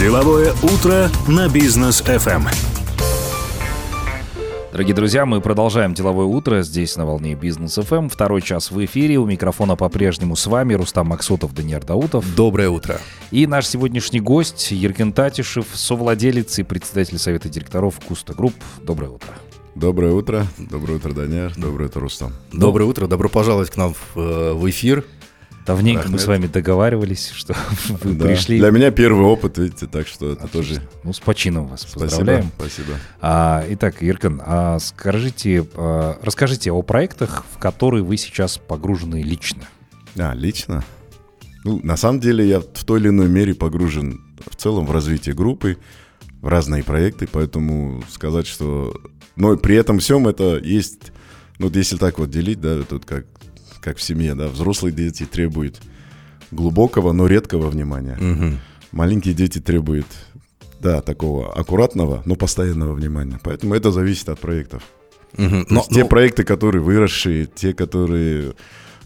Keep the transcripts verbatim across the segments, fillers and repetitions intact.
Деловое утро на Бизнес эф эм. Дорогие друзья, мы продолжаем «Деловое утро» здесь на волне Бизнес эф эм. Второй час в эфире. У микрофона по-прежнему с вами Рустам Максотов, Даниар Даутов. Доброе утро. И наш сегодняшний гость Еркин Татишев, совладелец и председатель Совета директоров Kusto Group. Доброе утро. Доброе утро. Доброе утро, Даниар. Доброе утро, Рустам. Доброе утро. Добро пожаловать к нам в эфир. Давненько Рахмет. Мы с вами договаривались, что вы да. пришли. Для меня первый опыт, видите, так что это Отлично. Тоже... Ну, с почином вас спасибо, поздравляем. Спасибо. А, итак, Еркин, а скажите, а, расскажите о проектах, в которые вы сейчас погружены лично. А, лично? Ну, на самом деле я в той или иной мере погружен в целом в развитие группы, в разные проекты, поэтому сказать, что... Но при этом всем это есть... Ну, вот если так вот делить, да, тут как... как в семье, да, взрослые дети требуют глубокого, но редкого внимания. Угу. Маленькие дети требуют, да, такого аккуратного, но постоянного внимания. Поэтому это зависит от проектов. Угу. Но, те но... проекты, которые выросшие, те, которые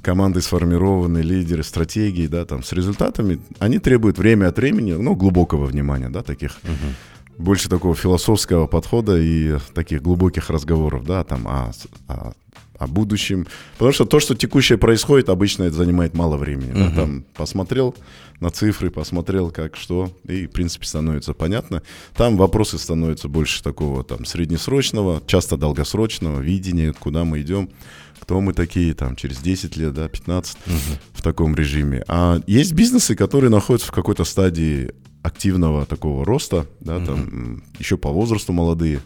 команды сформированы, лидеры, стратегии, да, там, с результатами, они требуют время от времени, ну, глубокого внимания, да, таких, угу. больше такого философского подхода и таких глубоких разговоров, да, там, о... о о будущем. Потому что то, что текущее происходит, обычно это занимает мало времени. Uh-huh. Да? Там посмотрел на цифры, посмотрел как, что, и, в принципе, становится понятно. Там вопросы становятся больше такого там среднесрочного, часто долгосрочного видения, куда мы идем, кто мы такие, там, через десять лет, да, пятнадцать, uh-huh. в таком режиме. А есть бизнесы, которые находятся в какой-то стадии активного такого роста, да, uh-huh. там, еще по возрасту молодые.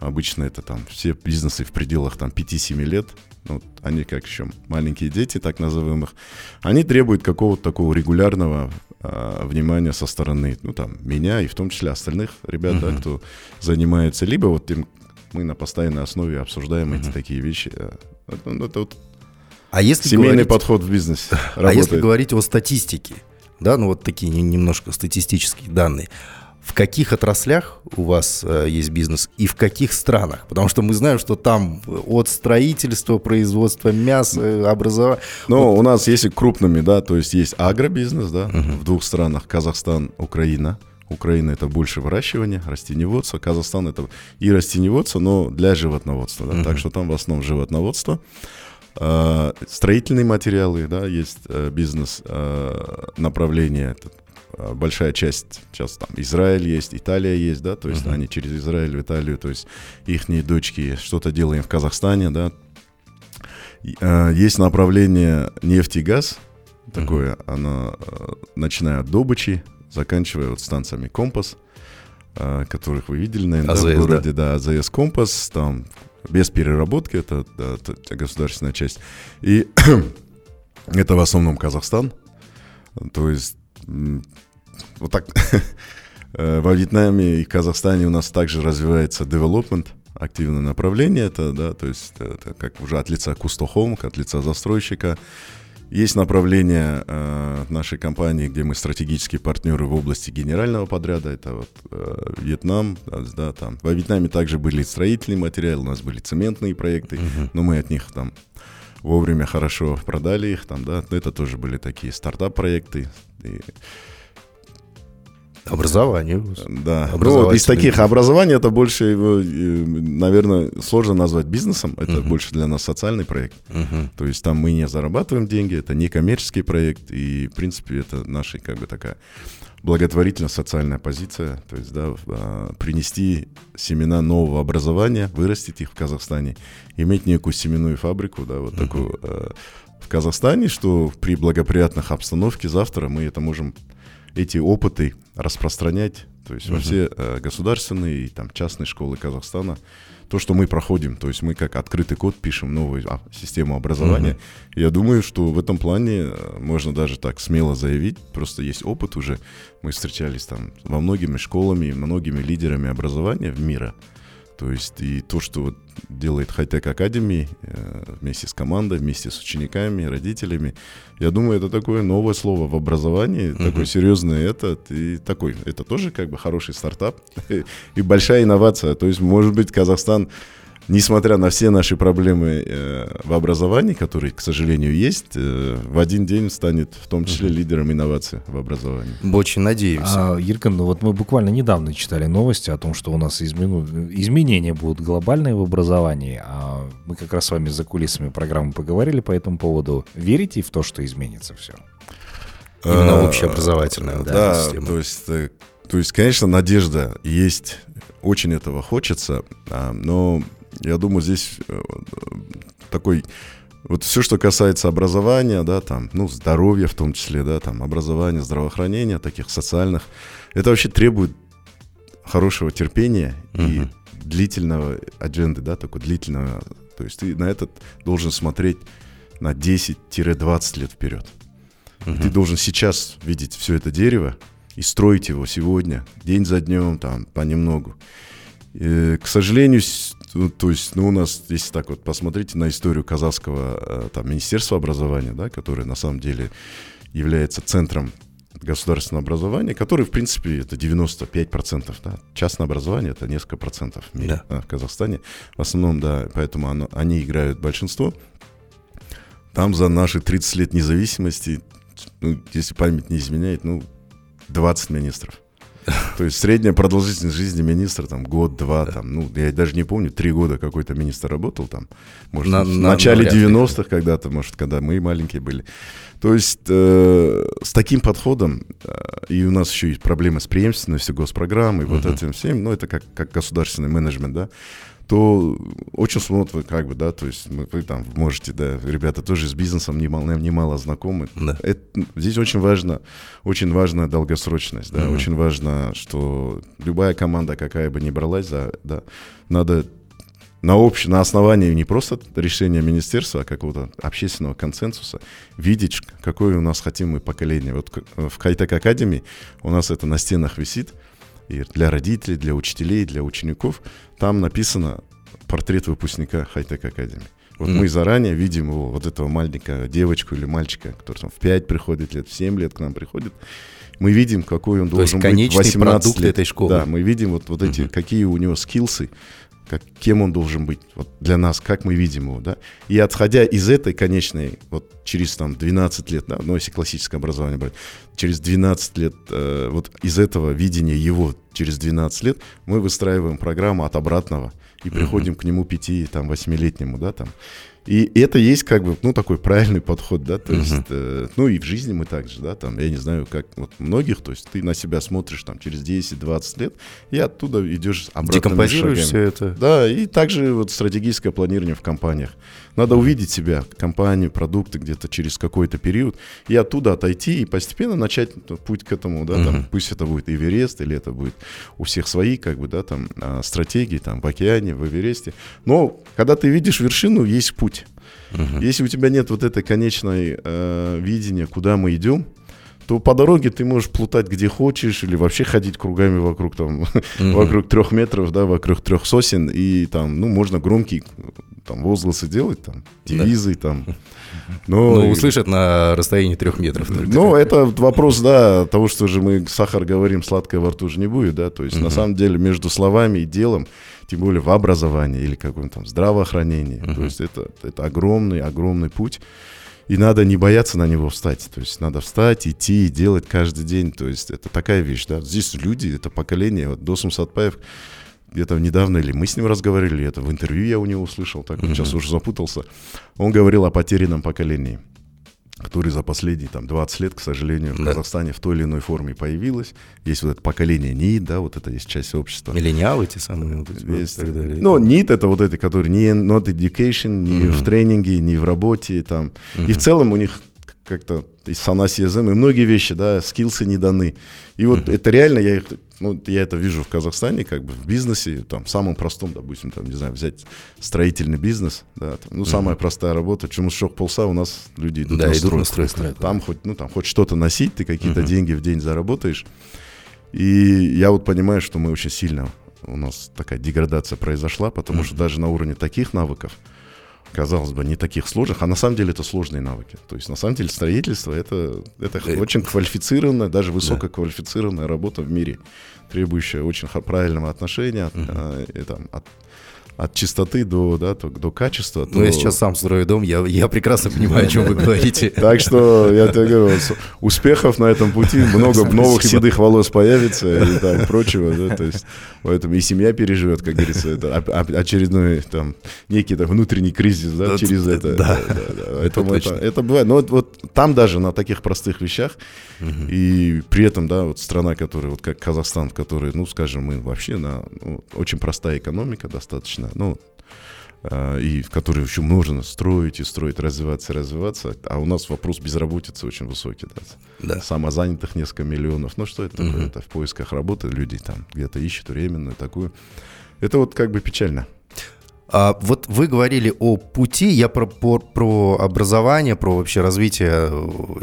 Обычно это там все бизнесы в пределах там, пяти-семи лет. Вот, они как еще маленькие дети, так называемых. Они требуют какого-то такого регулярного а, внимания со стороны ну, там, меня и в том числе остальных ребят, uh-huh. да, кто занимается. Либо вот тем, мы на постоянной основе обсуждаем uh-huh. эти такие вещи. Это, это вот а если семейный говорить... подход в бизнесе работает. А если говорить о статистике, да, ну вот такие немножко статистические данные. В каких отраслях у вас э, есть бизнес и в каких странах? Потому что мы знаем, что там от строительства, производства мяса, образования... Ну, вот. У нас есть и крупными, да, то есть есть агробизнес, да, uh-huh. в двух странах, Казахстан, Украина. Украина – это больше выращивание, растениеводство, Казахстан – это и растениеводство, но для животноводства, да, uh-huh. так что там в основном животноводство. Э, строительные материалы, да, есть э, бизнес, э, направление, это большая часть, сейчас там Израиль есть, Италия есть, да, то есть uh-huh. они через Израиль в Италию, то есть их дочки что-то делаем в Казахстане, да. Есть направление нефть и газ, такое, uh-huh. оно, начиная от добычи, заканчивая вот станциями «Компас», которых вы видели, наверное, АЗС, да, в городе, да, да АЗС «Компас», там, без переработки, это да, государственная часть, и это в основном Казахстан, то есть вот так. Во Вьетнаме и Казахстане у нас также развивается development, активное направление. Это, да, то есть это как уже от лица Kusto Home, от лица застройщика. Есть направление э, нашей компании, где мы стратегические партнеры в области генерального подряда. Это вот э, Вьетнам. Да, там. Во Вьетнаме также были строительные материалы, у нас были цементные проекты, uh-huh. но мы от них там вовремя хорошо продали их. Там, да. Это тоже были такие стартап-проекты. И... Образование. Да. Ну, из таких образований это больше, наверное, сложно назвать бизнесом. Это uh-huh. больше для нас социальный проект. Uh-huh. То есть там мы не зарабатываем деньги, это не коммерческий проект. И, в принципе, это наша как бы такая благотворительно-социальная позиция. То есть, да, принести семена нового образования, вырастить их в Казахстане, иметь некую семенную фабрику, да, вот uh-huh. такую в Казахстане, что при благоприятных обстановке завтра мы это можем... эти опыты распространять, то есть uh-huh. во все э, государственные и там, частные школы Казахстана, то, что мы проходим, то есть мы как открытый код пишем новую а, систему образования. Uh-huh. Я думаю, что в этом плане можно даже так смело заявить, просто есть опыт уже. Мы встречались там во многими школами, многими лидерами образования мира. То есть и то, что делает High Tech Academy вместе с командой, вместе с учениками, родителями, я думаю, это такое новое слово в образовании, uh-huh. такой серьезный этот, и такой, это тоже как бы хороший стартап и большая инновация. То есть, может быть, Казахстан несмотря на все наши проблемы э, в образовании, которые, к сожалению, есть, э, в один день станет в том числе лидером инноваций в образовании. Очень надеемся. А, Еркин, ну вот мы буквально недавно читали новости о том, что у нас измен... изменения будут глобальные в образовании. А мы как раз с вами за кулисами программы поговорили по этому поводу. Верите в то, что изменится все? Именно общеобразовательная а, да, да, система. То есть, то есть, конечно, надежда есть, очень этого хочется, но я думаю, здесь такой вот все, что касается образования, да, там, ну, здоровья в том числе, да, там, образования, здравоохранения, таких социальных, это вообще требует хорошего терпения угу. и длительного адженды, да, такой длительного. То есть ты на этот должен смотреть на десять-двадцать лет вперед. Угу. Ты должен сейчас видеть все это дерево и строить его сегодня, день за днем, там, понемногу. И, к сожалению, то есть, ну, у нас, если так вот посмотрите на историю казахского там, министерства образования, да, которое на самом деле является центром государственного образования, которое, в принципе, это девяносто пять процентов, да, частное образование, это несколько процентов в мире, да. Да, в Казахстане. В основном, да, поэтому оно, они играют большинство. Там за наши тридцать лет независимости, ну, если память не изменяет, ну, двадцать министров. То есть средняя продолжительность жизни министра там год-два, там, ну, я даже не помню, три года какой-то министр работал там, может, на, в на, начале на девяностых когда-то, может, когда мы маленькие были. То есть э, с таким подходом, э, и у нас еще есть проблемы с преемственностью госпрограммы, вот uh-huh. этим всем, ну, это как, как государственный менеджмент, да, то очень смотрят, как бы, да, то есть вы, вы там можете, да, ребята тоже с бизнесом немало, немало знакомы. Да. Это, здесь очень важно, очень важна долгосрочность, да, mm-hmm. очень важно, что любая команда, какая бы ни бралась, да, да надо на, общ, на основании не просто решения министерства, а какого-то общественного консенсуса видеть, какое у нас хотим мы поколение. Вот в High Tech Academy у нас это на стенах висит, и для родителей, для учителей, для учеников, там написано портрет выпускника High Tech Academy. Вот mm. мы заранее видим его, вот этого маленького девочку или мальчика, который там в пять приходит лет, в семь лет к нам приходит. Мы видим, какой он То должен быть в восемнадцать лет. Этой школы. Да, мы видим вот, вот эти, mm-hmm. какие у него скиллсы, как, кем он должен быть вот для нас, как мы видим его. Да? И отходя из этой конечной, вот через там, двенадцать лет, да, ну, если классическое образование брать, через двенадцать лет, э, вот из этого видения его через двенадцать лет мы выстраиваем программу от обратного и приходим mm-hmm. к нему пяти-восьмилетнему. Да, там. И это есть как бы, ну, такой правильный подход. Да, то mm-hmm. есть, э, ну и в жизни мы также, да, там, я не знаю, как вот многих, то есть ты на себя смотришь там, через десять-двадцать лет и оттуда идешь обратными шагами. Декомпозируешь все это. Да, и также вот стратегическое планирование в компаниях. Надо mm-hmm. увидеть себя, компанию, продукты где-то через какой-то период и оттуда отойти и постепенно начать путь к этому. Да, mm-hmm. там, пусть это будет Эверест или это будет у всех свои как бы, да, там, стратегии там, в океане, в Эвересте. Но когда ты видишь вершину, есть путь. Uh-huh. Если у тебя нет вот этой конечной э, видения, куда мы идем, то по дороге ты можешь плутать где хочешь или вообще ходить кругами вокруг, там, uh-huh. вокруг трех метров, да, вокруг трех сосен. И там, ну, можно громкие там, возгласы делать, там, девизы. Да. Там. Но, ну, услышат на расстоянии трех метров. Только. Ну, это вопрос, да, того, что же мы сахар говорим, сладкое во рту же не будет. Да, то есть, uh-huh. на самом деле, между словами и делом, тем более в образовании или каком-то там здравоохранении. Uh-huh. То есть это, это огромный, огромный путь. И надо не бояться на него встать. То есть надо встать, идти и делать каждый день. То есть это такая вещь. Да? Здесь люди, это поколение. Вот Досум Сатпаев, где-то недавно, или мы с ним разговаривали, это в интервью я у него услышал, так uh-huh. вот сейчас уже запутался. Он говорил о потерянном поколении, которое за последние там, двадцать лет, к сожалению, да. в Казахстане в той или иной форме появилось. Есть вот это поколение НИИ, да, вот это есть часть общества. Миллениалы те самые. Вот, есть, вот, так далее. Ну, НИИ — это вот эти, которые не not education, не mm-hmm. в тренинге, не в работе. Там. Mm-hmm. И в целом у них как-то и санасиезм, и многие вещи, да, скиллсы не даны. И вот mm-hmm. это реально, я их... Ну, я это вижу в Казахстане, как бы в бизнесе, там, самом простом, допустим, там, не знаю, взять строительный бизнес, да, там, ну, самая mm-hmm. простая работа, чему шок полса, у нас люди идут да, на стройку. Идут на стройку. Там хоть, ну, там, хоть что-то носить, ты какие-то mm-hmm. деньги в день заработаешь. И я вот понимаю, что мы очень сильно, у нас такая деградация произошла, потому mm-hmm. что даже на уровне таких навыков, казалось бы, не таких сложных, а на самом деле это сложные навыки. То есть на самом деле строительство это, это да, очень квалифицированная, даже высококвалифицированная работа в мире, требующая очень правильного отношения, угу. э, э, там, от, от чистоты до, да, то, до качества. То... Ну, я сейчас сам строю дом, я, я прекрасно понимаю, о чем вы говорите. Так что, я тебе говорю, успехов на этом пути, много новых седых волос появится и там прочего. То есть, поэтому и семья переживет, как говорится, очередной там некий внутренний кризис через это. Да, поэтому это бывает. Но вот там даже на таких простых вещах, и при этом, да, вот страна, которая, вот как Казахстан, в которой, ну, скажем, мы вообще на очень простая экономика достаточно, ну, э, и в которой еще можно строить и строить, развиваться и развиваться. А у нас вопрос безработицы очень высокий. Да? Да. Самозанятых несколько миллионов. Ну, что это mm-hmm. такое? Это в поисках работы люди там где-то ищут временную такую. Это вот как бы печально. А вот вы говорили о пути, я про, про, про образование, про вообще развитие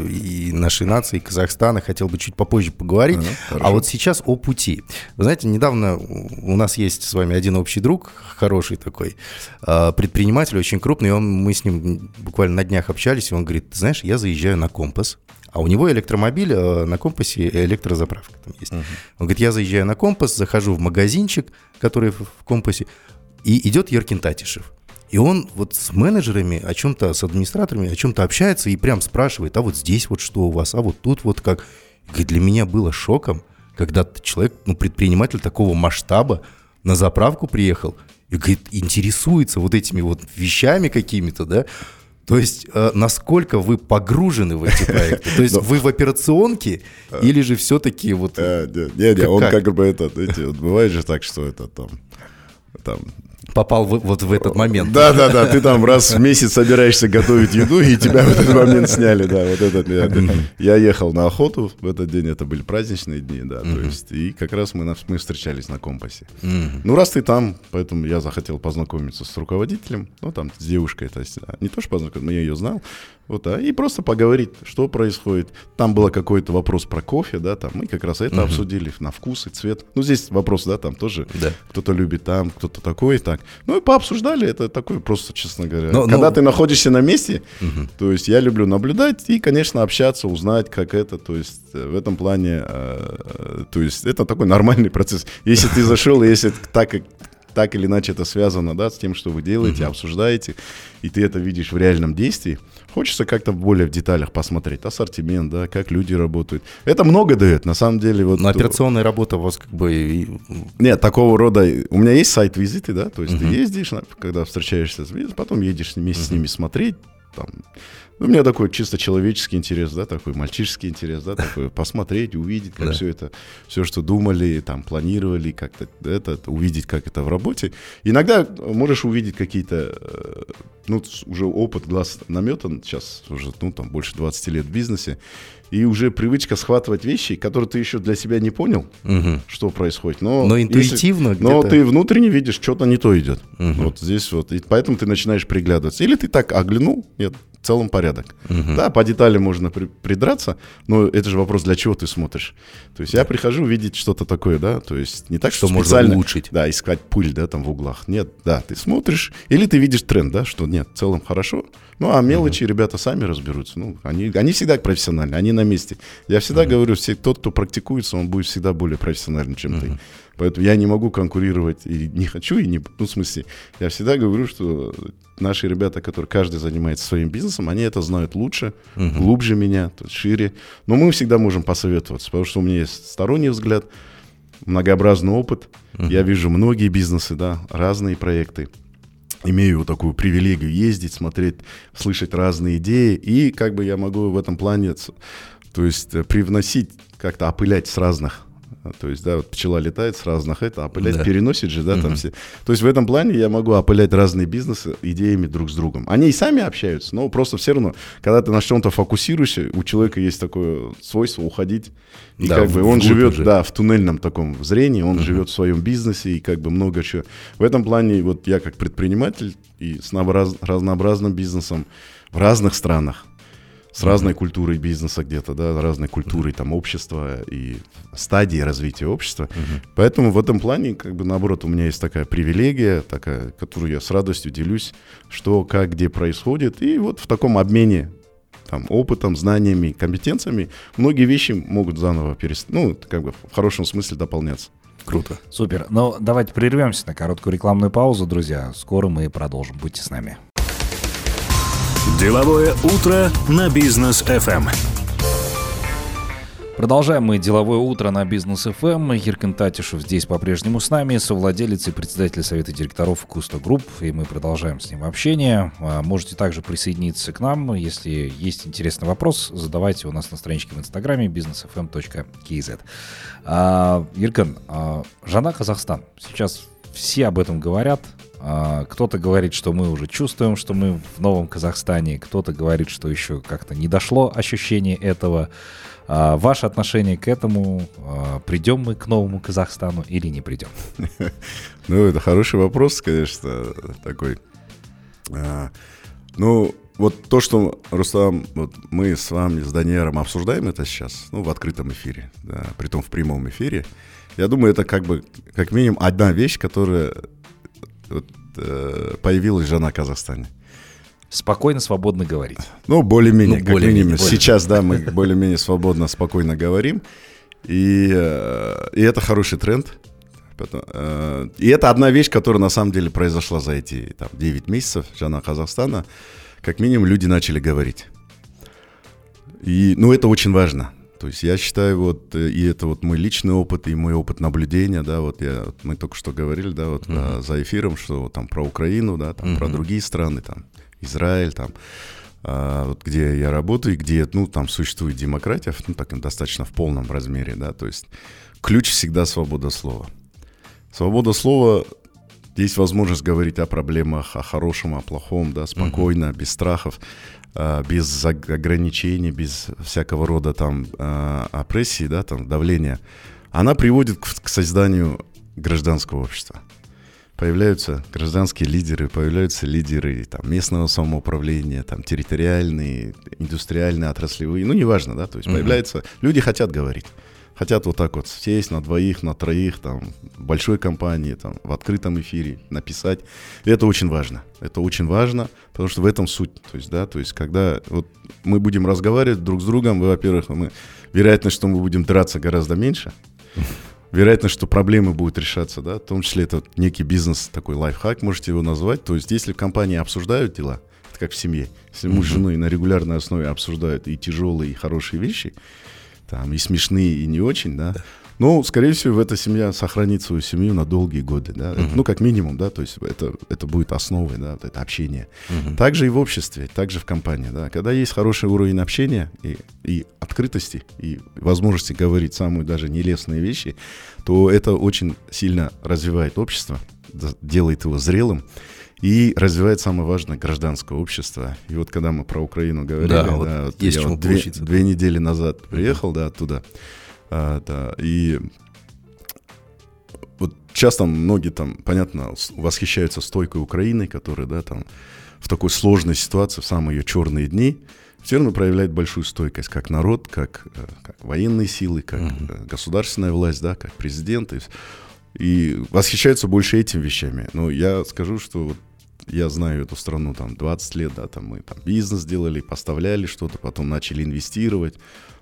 и нашей нации, и Казахстана хотел бы чуть попозже поговорить, ага, а вот сейчас о пути. Вы знаете, недавно у нас есть с вами один общий друг, хороший такой, предприниматель, очень крупный, он, мы с ним буквально на днях общались, и он говорит, ты знаешь, я заезжаю на Компас. А у него электромобиль, на Компасе электрозаправка там есть. Ага. Он говорит, я заезжаю на Компас, захожу в магазинчик, который в Компасе, и идет Еркин Татишев. И он вот с менеджерами, о чем-то, с администраторами, о чем-то общается и прям спрашивает, а вот здесь вот что у вас, а вот тут вот как. И для меня было шоком, когда человек, ну, предприниматель такого масштаба на заправку приехал и, говорит, интересуется вот этими вот вещами какими-то, да. То есть, насколько вы погружены в эти проекты? То есть, вы в операционке или же все-таки вот... Не-не, он как бы это, бывает же так, что это там... Попал в, вот в этот момент. Да-да-да, ты там раз в месяц собираешься готовить еду, и тебя в этот момент сняли, да, вот этот. Я, я ехал на охоту в этот день, это были праздничные дни, да, mm-hmm. то есть, и как раз мы, мы встречались на Компасе. Mm-hmm. Ну, раз ты там, поэтому я захотел познакомиться с руководителем, ну, там, с девушкой, то есть, не то, что познакомиться, но я ее знал, вот, а, и просто поговорить, что происходит. Там был какой-то вопрос про кофе, да, там, мы как раз это mm-hmm. обсудили на вкус и цвет. Ну, здесь вопрос, да, там тоже, yeah. кто-то любит там, кто-то такой, так. Ну и пообсуждали, это такое просто, честно говоря. Но, Когда но... ты находишься на месте, угу. то есть я люблю наблюдать и, конечно, общаться, узнать, как это, то есть в этом плане, то есть это такой нормальный процесс. Если ты зашел, если так, так или иначе это связано, да, с тем, что вы делаете, угу. обсуждаете, и ты это видишь в реальном действии, хочется как-то более в деталях посмотреть. Ассортимент, да, как люди работают. Это много дает, на самом деле. Вот... Но операционная работа у вас как бы... Нет, такого рода... У меня есть сайт-визиты, да, то есть uh-huh. ты ездишь, когда встречаешься с бизнесом, потом едешь вместе uh-huh. с ними смотреть. Там... У меня такой чисто человеческий интерес, да, такой мальчишеский интерес, да, такой посмотреть, увидеть, как да. все это, все, что думали, там, планировали, как-то это, увидеть, как это в работе. Иногда можешь увидеть какие-то, ну, уже опыт, глаз наметан, сейчас уже, ну, там, больше двадцать лет в бизнесе, и уже привычка схватывать вещи, которые ты еще для себя не понял, угу. что происходит. Но, но интуитивно если, где-то. Но ты внутренне видишь, что-то не то идет. Угу. Вот здесь вот, и поэтому ты начинаешь приглядываться. Или ты так оглянул, нет, в целом порядок. Угу. Да, по деталям можно при, придраться, но это же вопрос, для чего ты смотришь. То есть да. я прихожу видеть что-то такое, да, то есть не так, что, что можно улучшить. Да, искать пыль, да, там в углах. Нет, да, ты смотришь, или ты видишь тренд, да, что нет, в целом хорошо. Ну, а мелочи угу. ребята сами разберутся. Ну, они, они всегда профессиональны, они на месте. Я всегда угу. говорю, все, тот, кто практикуется, он будет всегда более профессиональным, чем угу. ты. Поэтому я не могу конкурировать и не хочу, и не... Ну, в смысле, я всегда говорю, что наши ребята, которые каждый занимается своим бизнесом, они это знают лучше, угу. глубже меня, шире. Но мы всегда можем посоветоваться, потому что у меня есть сторонний взгляд, многообразный опыт. Угу. Я вижу многие бизнесы, да, разные проекты. Имею вот такую привилегию ездить, смотреть, слышать разные идеи. И как бы я могу в этом плане, то есть привносить, как-то опылять с разных. То есть, да, вот пчела летает с разных, это опылять да. переносит же, да, там угу. все. То есть в этом плане я могу опылять разные бизнесы идеями друг с другом. Они и сами общаются, но просто все равно, когда ты на чем-то фокусируешься, у человека есть такое свойство уходить. И да, как бы он живет, уже. да, в туннельном таком зрении, он угу. живет в своем бизнесе и как бы много чего. В этом плане вот я как предприниматель и с разнообразным бизнесом в разных странах, с разной mm-hmm. культурой бизнеса где-то, да, разной культурой mm-hmm. там общества и стадии развития общества. Mm-hmm. Поэтому в этом плане, как бы наоборот, у меня есть такая привилегия, такая, которую я с радостью делюсь, что, как, где происходит. И вот в таком обмене там, опытом, знаниями, компетенциями многие вещи могут заново перестать, ну, как бы в хорошем смысле дополняться. Круто. Супер. Ну, давайте прервемся на короткую рекламную паузу, друзья. Скоро мы продолжим. Будьте с нами. Деловое утро на Бизнес эф эм. Продолжаем мы деловое утро на Бизнес эф эм. Еркин Татишев здесь по-прежнему с нами, совладелец и председатель Совета директоров Kusto Group, и мы продолжаем с ним общение. Можете также присоединиться к нам, если есть интересный вопрос, задавайте у нас на страничке в Инстаграме бизнес эф эм точка кей зет. Еркин, жана Казахстан. Сейчас все об этом говорят. Кто-то говорит, что мы уже чувствуем, что мы в новом Казахстане, кто-то говорит, что еще как-то не дошло ощущение этого. Ваше отношение к этому, придем мы к новому Казахстану или не придем? Ну, это хороший вопрос, конечно, такой. Ну, вот то, что, Рустам, вот мы с вами, с Даниаром обсуждаем это сейчас, ну, в открытом эфире, да, притом в прямом эфире, я думаю, это как бы, как минимум, одна вещь, которая вот, появилась же на Казахстане. Спокойно, свободно говорить. Ну, более-менее, ну, как более минимум. Менее, сейчас, да, мы более-менее свободно, спокойно говорим. И, и это хороший тренд. И это одна вещь, которая на самом деле произошла за эти там, девять месяцев жана Казахстана. Как минимум люди начали говорить. И, ну, это очень важно. То есть я считаю, вот, и это вот мой личный опыт, и мой опыт наблюдения, да, вот я, вот мы только что говорили, да, вот uh-huh. за эфиром, что там про Украину, да, там uh-huh. про другие страны, там, Израиль, там, а, вот где я работаю, где, ну, там существует демократия, ну, так, достаточно в полном размере, да, то есть ключ всегда свобода слова. Свобода слова, есть возможность говорить о проблемах, о хорошем, о плохом, да, спокойно, uh-huh. без страхов. Без ограничений, без всякого рода там опрессии, да, там давления, она приводит к созданию гражданского общества. Появляются гражданские лидеры, появляются лидеры там, местного самоуправления, там, территориальные, индустриальные, отраслевые, ну, неважно, да, то есть появляются, люди хотят говорить, хотят вот так вот сесть на двоих, на троих, там, в большой компании, там, в открытом эфире написать. И это очень важно. Это очень важно, потому что в этом суть. То есть, да, то есть, когда вот мы будем разговаривать друг с другом, во-первых, мы, вероятность, что мы будем драться, гораздо меньше. Вероятность, что проблемы будут решаться, да, в том числе это вот некий бизнес, такой лайфхак, можете его назвать. То есть, если в компании обсуждают дела, это как в семье, если муж с женой на регулярной основе обсуждают и тяжелые, и хорошие вещи, там, и смешные, и не очень, да. да. Но, скорее всего, эта семья сохранит свою семью на долгие годы, да. Uh-huh. Ну, как минимум, да, то есть это, это будет основой, да, вот это общение. Uh-huh. Также и в обществе, также в компании, да. Когда есть хороший уровень общения и, и открытости, и возможности говорить самые даже нелестные вещи, то это очень сильно развивает общество, делает его зрелым. И развивает самое важное гражданское общество. И вот когда мы про Украину говорили, да, да, вот вот я вот две, две недели назад приехал, да, оттуда, а, да, и вот сейчас там многие там, понятно, восхищаются стойкой Украины, которая, да, там в такой сложной ситуации, в самые ее черные дни, все равно проявляет большую стойкость как народ, как, как военные силы, как uh-huh. государственная власть, да, как президент. И, и восхищаются больше этими вещами. Но я скажу, что я знаю эту страну там двадцать лет, да, там мы там бизнес делали, поставляли что-то, потом начали инвестировать.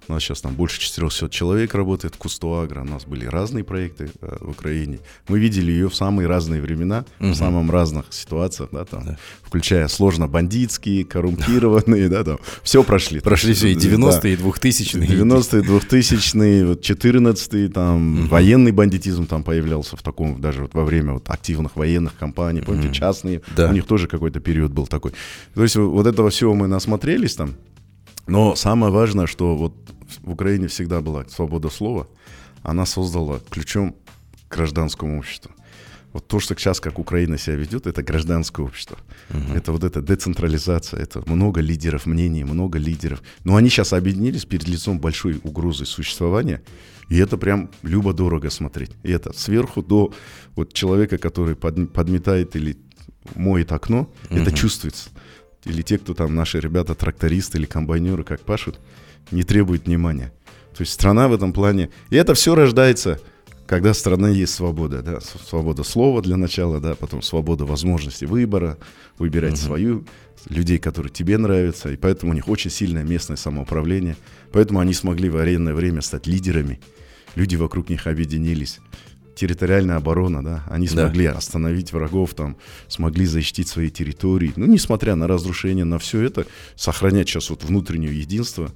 У нас сейчас там больше четыреста человек работает, Kusto Agro, у нас были разные проекты э, в Украине. Мы видели ее в самые разные времена, угу. в самых разных ситуациях, да, там, да. включая сложно бандитские, коррумпированные, да, там, все прошли. Прошли все, и девяностые, и двухтысячные. девяностые, двухтысячные, четырнадцатые, там, военный бандитизм там появлялся в таком, даже во время активных военных кампаний, помните, частные, у них тоже какой-то период был такой. То есть вот этого всего мы насмотрелись там. Но самое важное, что вот в Украине всегда была свобода слова, она создала ключом к гражданскому обществу. Вот то, что сейчас как Украина себя ведет, это гражданское общество. Угу. Это вот эта децентрализация, это много лидеров мнений, много лидеров. Но они сейчас объединились перед лицом большой угрозы существования, и это прям любо-дорого смотреть. И это сверху до вот человека, который подметает или моет окно, угу. это чувствуется. Или те, кто там, наши ребята, трактористы или комбайнеры, как пашут, не требуют внимания. То есть страна в этом плане... И это все рождается когда страны есть свобода, да, свобода слова для начала, да, потом свобода возможности выбора, выбирать uh-huh. свою, людей, которые тебе нравятся, и поэтому у них очень сильное местное самоуправление, поэтому они смогли в арендное время стать лидерами, люди вокруг них объединились, территориальная оборона, да, они смогли да. остановить врагов, там, смогли защитить свои территории, ну, несмотря на разрушение, на все это, сохранять сейчас вот внутреннее единство,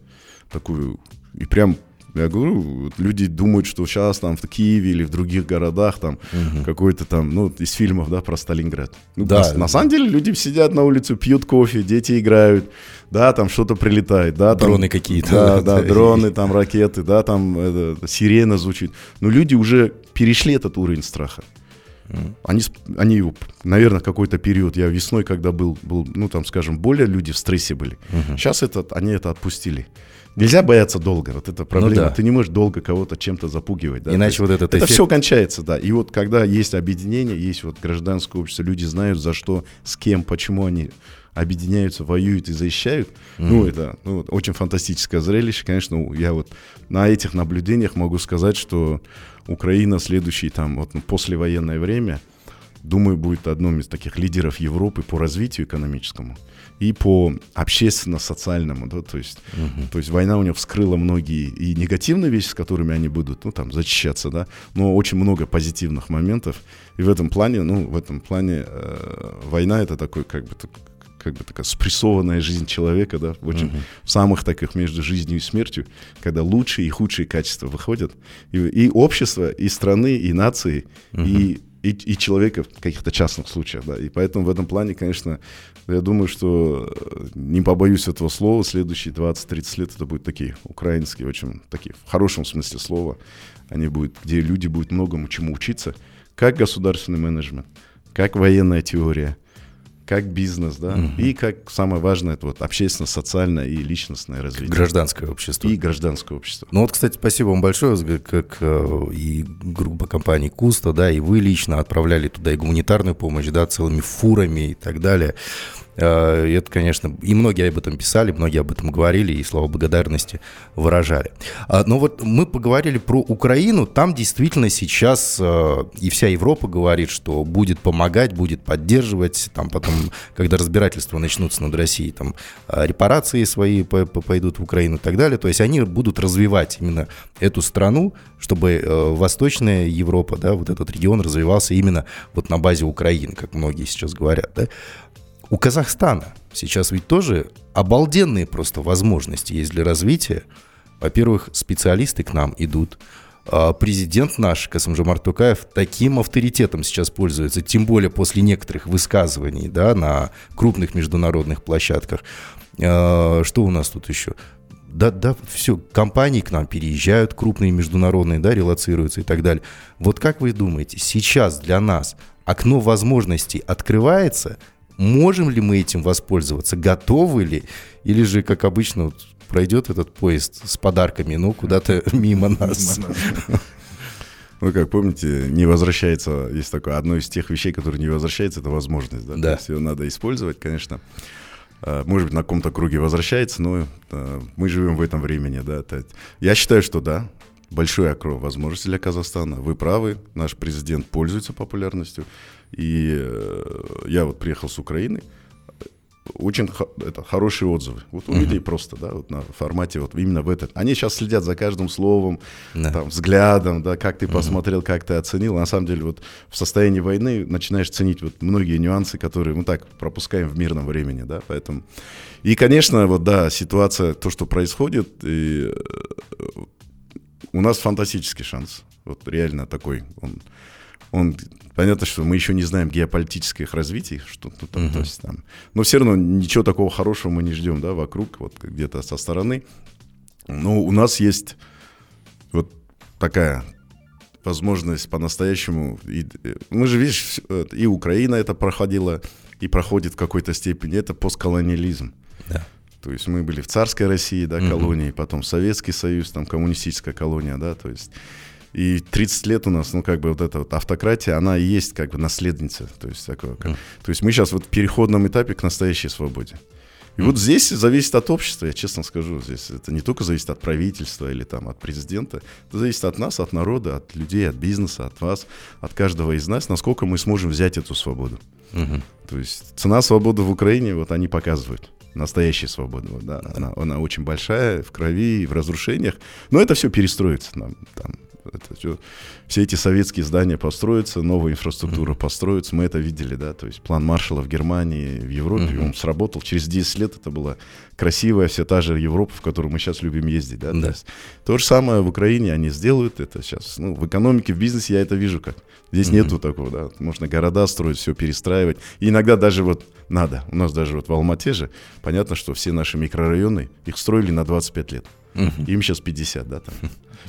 такую, и прям, я говорю, люди думают, что сейчас там в Киеве или в других городах там угу. какой-то там, ну, из фильмов, да, про Сталинград. Ну, да. На, на самом деле люди сидят на улице, пьют кофе, дети играют, да, там что-то прилетает, да. Там, дроны какие-то. Да, да, дроны, там ракеты, да, там это, сирена звучит. Но люди уже перешли этот уровень страха. Они, они его, наверное, какой-то период, я весной, когда был, был ну, там, скажем, более люди в стрессе были. Угу. Сейчас это, они это отпустили. Нельзя бояться долго, вот это проблема. Ну, да. Ты не можешь долго кого-то чем-то запугивать. Да? Иначе вот этот это эффект... все кончается, да. И вот когда есть объединение, есть вот гражданское общество, люди знают, за что, с кем, почему они объединяются, воюют и защищают. Mm-hmm. Ну, это ну, очень фантастическое зрелище. Конечно, я вот на этих наблюдениях могу сказать, что Украина следующий, там, вот, ну, послевоенное время, думаю, будет одним из таких лидеров Европы по развитию экономическому и по общественно-социальному, да, то есть, угу. то есть война у них вскрыла многие и негативные вещи, с которыми они будут, ну, там, защищаться, да, но очень много позитивных моментов, и в этом плане, ну, в этом плане э, война — это такой, как бы, как бы такая спрессованная жизнь человека, да, очень угу. в самых таких между жизнью и смертью, когда лучшие и худшие качества выходят, и, и общество, и страны, и нации, угу. и И, и человека в каких-то частных случаях, да. И поэтому в этом плане, конечно, я думаю, что, не побоюсь этого слова, следующие двадцать-тридцать лет это будут такие украинские, очень такие, в хорошем смысле слова, они будут, где люди будут многому чему учиться, как государственный менеджмент, как военная теория, как бизнес, да, угу. и как самое важное, это вот общественно-социальное и личностное развитие. Гражданское общество. И гражданское общество. Ну вот, кстати, спасибо вам большое, как и группа компаний Kusto, да, и вы лично отправляли туда и гуманитарную помощь, да, целыми фурами и так далее. Это, конечно, и многие об этом писали, многие об этом говорили и слова благодарности выражали. Но вот мы поговорили про Украину, там действительно сейчас и вся Европа говорит, что будет помогать, будет поддерживать, там потом, когда разбирательства начнутся над Россией, там репарации свои пойдут в Украину и так далее, то есть они будут развивать именно эту страну, чтобы Восточная Европа, да, вот этот регион развивался именно вот на базе Украины, как многие сейчас говорят, да. У Казахстана сейчас ведь тоже обалденные просто возможности есть для развития. Во-первых, специалисты к нам идут. Президент наш, Касым-Жомарт Токаев, таким авторитетом сейчас пользуется, тем более после некоторых высказываний, да, на крупных международных площадках. Что у нас тут еще? Да, да, все, компании к нам переезжают, крупные международные, да, релоцируются и так далее. Вот как вы думаете, сейчас для нас окно возможностей открывается? Можем ли мы этим воспользоваться? Готовы ли? Или же, как обычно, вот, пройдет этот поезд с подарками, ну, куда-то мимо нас? Ну, как помните, не возвращается, есть такое, одно из тех вещей, которые не возвращается, это возможность, да? Да. То есть ее надо использовать, конечно. Может быть, на каком-то круге возвращается, но мы живем в этом времени, да? Я считаю, что да. Большое окно возможностей для Казахстана. Вы правы, наш президент пользуется популярностью. И э, я вот приехал с Украины, очень х- это, хорошие отзывы. Вот у uh-huh. людей просто, да, вот на формате вот именно в этот. Они сейчас следят за каждым словом, yeah. там, взглядом, да, как ты uh-huh. посмотрел, как ты оценил. На самом деле вот в состоянии войны начинаешь ценить вот многие нюансы, которые мы так пропускаем в мирном времени, да, поэтому. И, конечно, вот да, ситуация, то, что происходит, и у нас фантастический шанс, вот реально такой, он, он понятно, что мы еще не знаем геополитических развитий, что, ну, там, uh-huh. то есть, там, но все равно ничего такого хорошего мы не ждем, да, вокруг, вот где-то со стороны, но у нас есть вот такая возможность по-настоящему, и, мы же, видишь, и Украина это проходила, и проходит в какой-то степени, это постколониализм. Yeah. То есть мы были в царской России, да, колонии, mm-hmm. потом Советский Союз, там коммунистическая колония, да, то есть. И тридцать лет у нас, ну, как бы вот эта вот автократия, она и есть как бы наследница. То есть, такое, как... mm-hmm. то есть мы сейчас вот в переходном этапе к настоящей свободе. И вот здесь зависит от общества, я честно скажу, здесь это не только зависит от правительства или там от президента, это зависит от нас, от народа, от людей, от бизнеса, от вас, от каждого из нас, насколько мы сможем взять эту свободу. Угу. То есть цена свободы в Украине, вот они показывают. Настоящая свобода, да, да. Она, она очень большая, в крови, в разрушениях. Но это все перестроится. Там, там, это все, все эти советские здания построятся, новая инфраструктура mm-hmm. построится. Мы это видели, да. То есть план Маршалла в Германии, в Европе, mm-hmm. он сработал. Через десять лет это была красивая все та же Европа, в которую мы сейчас любим ездить. Да? Mm-hmm. То есть, то же самое в Украине они сделают. Это сейчас, ну, в экономике, в бизнесе я это вижу как. Здесь mm-hmm. нету такого, да. Можно города строить, все перестраивать. И иногда даже вот надо. У нас даже вот в Алмате же понятно, что все наши микрорайоны, их строили на двадцать пять лет. Uh-huh. Им сейчас пятьдесят, да, там.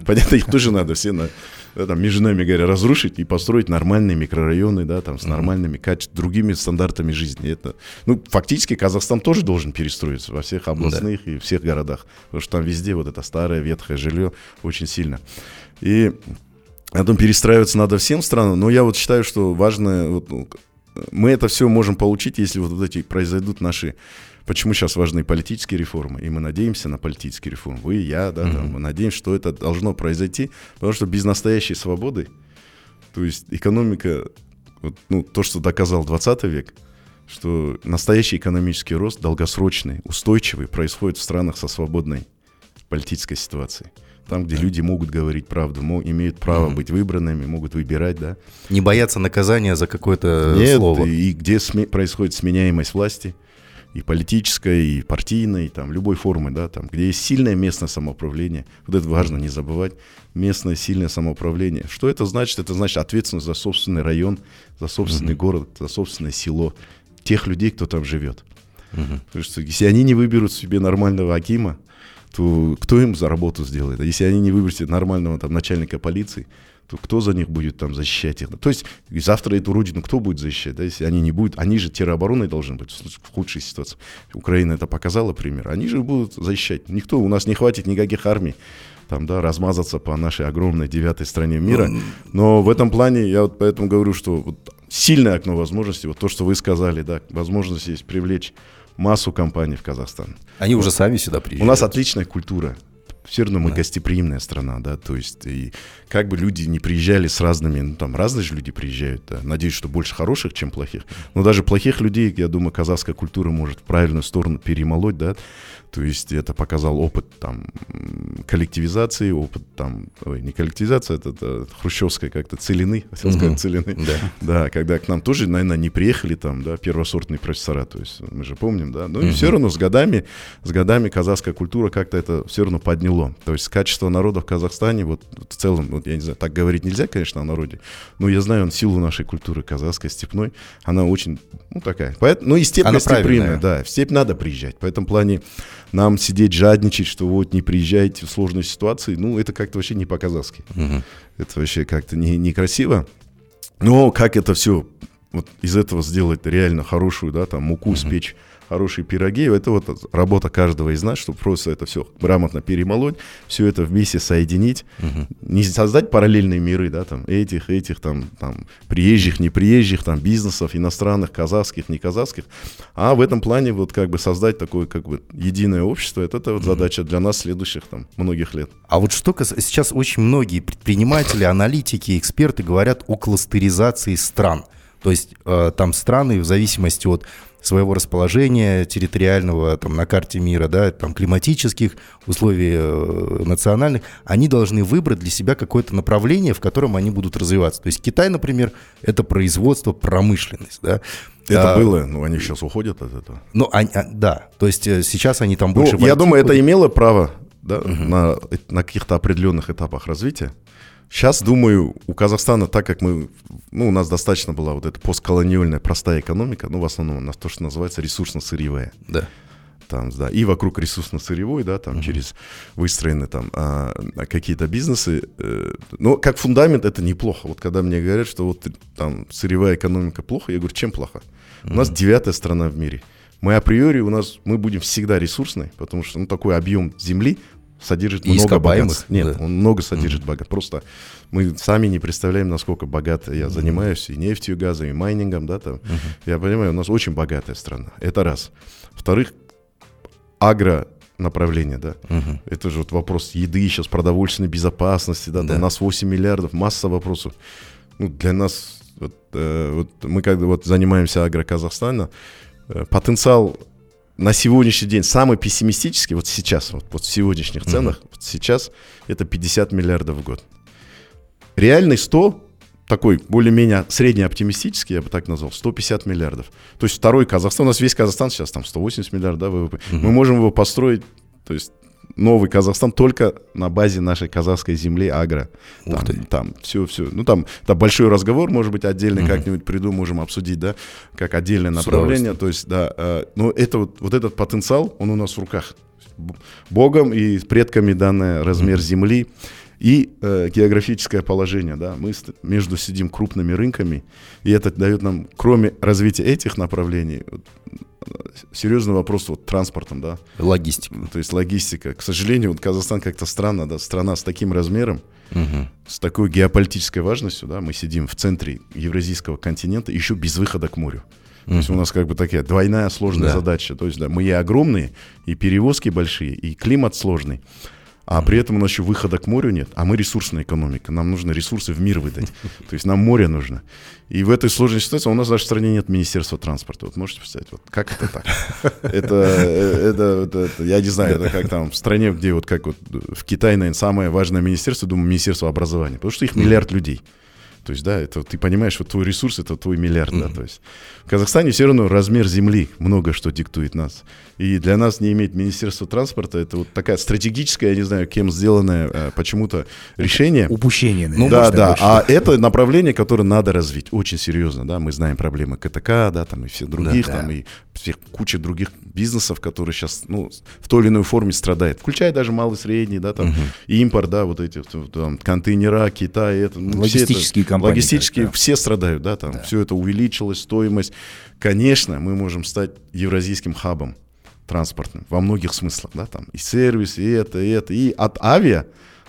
Понятно, их тоже надо все, на, да, там, между нами, говоря, разрушить и построить нормальные микрорайоны, да, там, с нормальными, каче- другими стандартами жизни. Это, ну, фактически Казахстан тоже должен перестроиться во всех областных uh-huh. и всех городах, потому что там везде вот это старое ветхое жилье очень сильно. И потом перестраиваться надо всем странам, но я вот считаю, что важно, вот, ну, мы это все можем получить, если вот, вот эти произойдут наши. Почему сейчас важны политические реформы? И мы надеемся на политические реформы. Вы, я, да, mm-hmm. там, мы надеемся, что это должно произойти, потому что без настоящей свободы, то есть экономика, вот, ну, то, что доказал двадцатый век, что настоящий экономический рост, долгосрочный, устойчивый, происходит в странах со свободной политической ситуацией. Там, где да. люди могут говорить правду, имеют право угу. быть выбранными, могут выбирать, да. Не боятся наказания за какое-то Нет, слово. И, и где сме- происходит сменяемость власти, и политической, и партийной, и там, любой формы, да, там, где есть сильное местное самоуправление. Вот это важно не забывать. Местное сильное самоуправление. Что это значит? Это значит ответственность за собственный район, за собственный угу. город, за собственное село, тех людей, кто там живет. Угу. Потому что если они не выберут себе нормального акима, то кто им за работу сделает? А если они не выберут нормального там, начальника полиции, то кто за них будет там, защищать их? То есть завтра эту родину кто будет защищать? Да? Если они не будут, они же террообороной должны быть в худшей ситуации. Украина это показала пример. Они же будут защищать. Никто, у нас не хватит никаких армий там, да, размазаться по нашей огромной девятой стране мира. Но в этом плане я вот поэтому говорю, что вот сильное окно возможностей, вот то, что вы сказали, да, возможность есть привлечь массу компаний в Казахстан. Они уже сами сюда приезжают. У нас отличная культура. Все равно мы да. гостеприимная страна, да, то есть и как бы люди не приезжали с разными, ну там разные же люди приезжают, да. Надеюсь, что больше хороших, чем плохих, но даже плохих людей, я думаю, казахская культура может в правильную сторону перемолоть, да, то есть это показал опыт там коллективизации, опыт там, ой, не коллективизация, это, это хрущевская как-то целины, хотел сказать, угу. целины, да. да, когда к нам тоже, наверное, не приехали там, да, первосортные профессора, то есть мы же помним, да, но угу. все равно с годами, с годами казахская культура как-то это все равно поднялась. То есть качество народа в Казахстане, вот, вот в целом, вот, я не знаю, так говорить нельзя, конечно, о народе, но я знаю он, силу нашей культуры казахской, степной, она очень, ну, такая. Поэтому, ну, и степь гостеприимная, да, в степь надо приезжать. В этом плане нам сидеть, жадничать, что вот не приезжайте в сложную ситуацию, ну, это как-то вообще не по-казахски. Угу. Это вообще как-то не, некрасиво. Но как это все, вот из этого сделать реально хорошую, да, там, муку угу. спечь, хорошие пироги, это вот работа каждого из нас, чтобы просто это все грамотно перемолоть, все это вместе соединить, угу. не создать параллельные миры, да, там, этих, этих, там, там, приезжих, неприезжих, там, бизнесов, иностранных, казахских, не казахских, а в этом плане вот как бы создать такое, как бы, единое общество, это, это вот угу. задача для нас следующих, там, многих лет. А вот что кас... сейчас очень многие предприниматели, аналитики, эксперты говорят о кластеризации стран, то есть э, там страны в зависимости от своего расположения территориального там, на карте мира, да, там, климатических условий э, национальных, они должны выбрать для себя какое-то направление, в котором они будут развиваться. То есть Китай, например, это производство, промышленность. Да? Это а, было, но они сейчас уходят от этого. Ну, они, а, да, то есть сейчас они там больше... Ну, я думаю, уходят. Это имело право, да, угу. на, на каких-то определенных этапах развития. Сейчас, думаю, у Казахстана, так как мы, ну, у нас достаточно была вот эта постколониальная простая экономика, ну, в основном у нас то, что называется ресурсно-сырьевая. Да. Там, да, и вокруг ресурсно-сырьевой, да, там, угу. через выстроены там а, какие-то бизнесы. Э, но как фундамент это неплохо. Вот когда мне говорят, что вот там сырьевая экономика плохо, я говорю, чем плохо? Угу. У нас девятая страна в мире. Мы априори, у нас, мы будем всегда ресурсной, потому что, ну, такой объем земли содержит и много богатств. Нет, да. он много содержит mm-hmm. богатств. Просто мы сами не представляем, насколько богато я mm-hmm. занимаюсь и нефтью, и газом, и майнингом. Да, там. Mm-hmm. Я понимаю, у нас очень богатая страна. Это раз. Вторых, агро направление, да. Угу. Это же вот вопрос еды, сейчас продовольственной безопасности, да, да. У нас восемь миллиардов, масса вопросов. Ну, для нас, вот, э, вот мы когда вот занимаемся агро Казахстана, э, потенциал на сегодняшний день самый пессимистический, вот сейчас, вот, вот в сегодняшних ценах, угу. вот сейчас это пятьдесят миллиардов в год. Реальный сто, такой более-менее среднеоптимистический, я бы так назвал, сто пятьдесят миллиардов. То есть второй Казахстан, у нас весь Казахстан сейчас там сто восемьдесят миллиардов, да, вэ вэ пэ. Угу. Мы можем его построить, то есть новый Казахстан только на базе нашей казахской земли агро. Там, там все, все. Ну там, там большой разговор, может быть, отдельно угу. как-нибудь приду, можем обсудить, да, как отдельное направление. То есть, да, э, но это вот, вот этот потенциал, он у нас в руках. Богом и предками данный размер угу. земли. И э, географическое положение, да, мы между сидим крупными рынками, и это дает нам, кроме развития этих направлений, вот, серьезный вопрос вот транспортом, да. Логистика. То есть логистика. К сожалению, вот Казахстан как-то странно, да, страна с таким размером, угу. с такой геополитической важностью, да, мы сидим в центре евразийского континента, еще без выхода к морю. То есть у нас как бы такая двойная сложная да. задача. То есть да, мы и огромные, и перевозки большие, и климат сложный. А при этом у нас еще выхода к морю нет, а мы ресурсная экономика, нам нужно ресурсы в мир выдать, то есть нам море нужно. И в этой сложной ситуации у нас даже в стране нет министерства транспорта, вот можете представить, вот как это так? Это, это, это, это я не знаю, это как там в стране, где вот как вот в Китае, наверное, самое важное министерство, думаю, министерство образования, потому что их миллиард людей. То есть, да, это ты понимаешь, вот твой ресурс, это твой миллиард, mm-hmm. да, то есть в Казахстане все равно размер земли много что диктует нас. И для нас не иметь министерства транспорта, это вот такая стратегическая, я не знаю, кем сделанное э, почему-то решение. Упущение, наверное. Ну, да, да, а это направление, которое надо развить очень серьезно, да, мы знаем проблемы ка тэ ка, да, там и всех других, да, там да. и всех куча других бизнесов, которые сейчас, ну, в той или иной форме страдают, включая даже малый, средний, да, там, mm-hmm. импорт, да, вот эти, там, контейнера, Китай, это, ну, логистические компании, логистически да. все страдают, да, там да. все это увеличилось, стоимость. Конечно, мы можем стать евразийским хабом транспортным во многих смыслах, да, там и сервис, и это, и это, и от авиа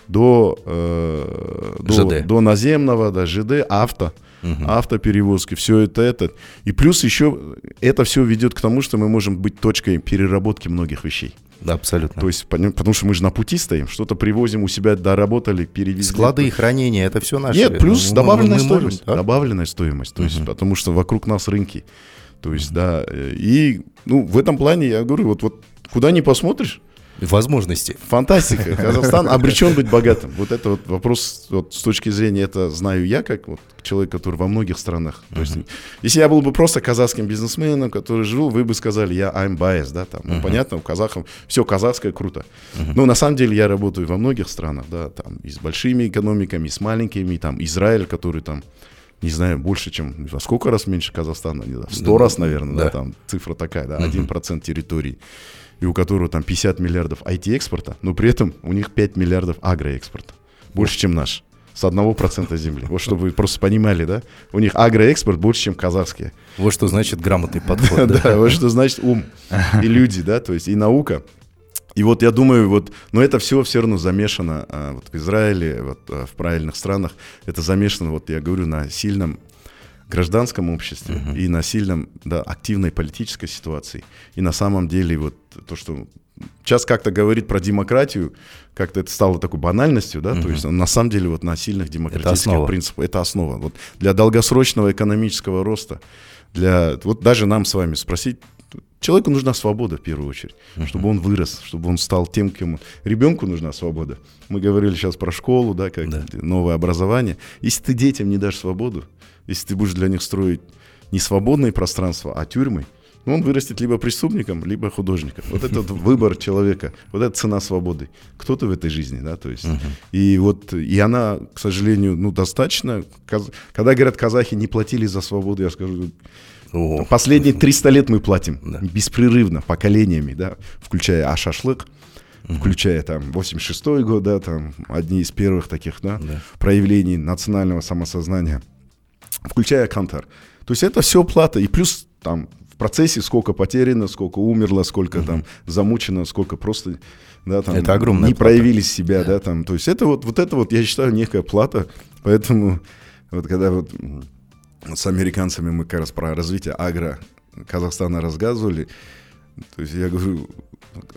до, э, до, до наземного, до жэ дэ, авто, угу. автоперевозки, все это, это. И плюс еще это все ведет к тому, что мы можем быть точкой переработки многих вещей. Да, абсолютно. То есть, потому что мы же на пути стоим, что-то привозим, у себя доработали, перевезли. Склады и хранение, это все наше. Нет, плюс ну, добавленная мы, мы стоимость. Можем, да? Добавленная стоимость, то uh-huh. есть, потому что вокруг нас рынки. То есть, uh-huh. да, и ну, в этом плане, я говорю, вот, вот куда ни посмотришь. Возможности. Фантастика. Казахстан обречен быть богатым. Вот это вот вопрос вот, с точки зрения, это знаю я, как вот, человек, который во многих странах. Uh-huh. То есть, если я был бы просто казахским бизнесменом, который жил, вы бы сказали, я I'm biased, да, там, uh-huh. ну, понятно, у казахов все казахское круто. Uh-huh. Но на самом деле я работаю во многих странах, да, там, и с большими экономиками, и с маленькими, и, там, Израиль, который там, не знаю, больше, чем, во сколько раз меньше Казахстана, не знаю, в сто uh-huh. раз, наверное, да. да, там, цифра такая, да, один процент uh-huh. территории. И у которого там пятьдесят миллиардов ай ти-экспорта, но при этом у них пять миллиардов агроэкспорта. Больше, чем наш. С одного процента земли. Вот чтобы вы просто понимали, да? У них агроэкспорт больше, чем казахский. Вот что значит грамотный подход. Да, вот что значит ум. И люди, да, то есть и наука. И вот я думаю, вот, но это все все равно замешано в Израиле, в правильных странах. Это замешано, вот я говорю, на сильном гражданском обществе uh-huh. и на сильном, да, активной политической ситуации. И на самом деле вот то, что сейчас как-то говорит про демократию, как-то это стало такой банальностью, да, uh-huh. то есть на самом деле вот на сильных демократических принципах это основа. Вот для долгосрочного экономического роста, для, вот даже нам с вами спросить, человеку нужна свобода в первую очередь, uh-huh. чтобы он вырос, чтобы он стал тем, кем он. Ребенку нужна свобода. Мы говорили сейчас про школу, да, как да. новое образование. Если ты детям не дашь свободу, если ты будешь для них строить не свободные пространства, а тюрьмы, ну, он вырастет либо преступником, либо художником. Вот этот выбор человека, вот эта цена свободы. Кто-то в этой жизни, да, то есть. Uh-huh. И вот, и она, к сожалению, ну, достаточно. Когда говорят, казахи не платили за свободу, я скажу, oh. последние триста лет мы платим. Yeah. Беспрерывно, поколениями, да, включая ашашлык. Uh-huh. Включая там восемьдесят шестой год, да, там одни из первых таких, да, yeah. проявлений национального самосознания. Включая Кантар. То есть это все плата. И плюс там в процессе сколько потеряно, сколько умерло, сколько угу. там замучено, сколько просто да, там, это огромная не плата. Проявили себя. Да, там. То есть это вот, вот это вот, я считаю, некая плата. Поэтому вот когда вот с американцами мы как раз про развитие агро Казахстана разгазывали, то есть я говорю,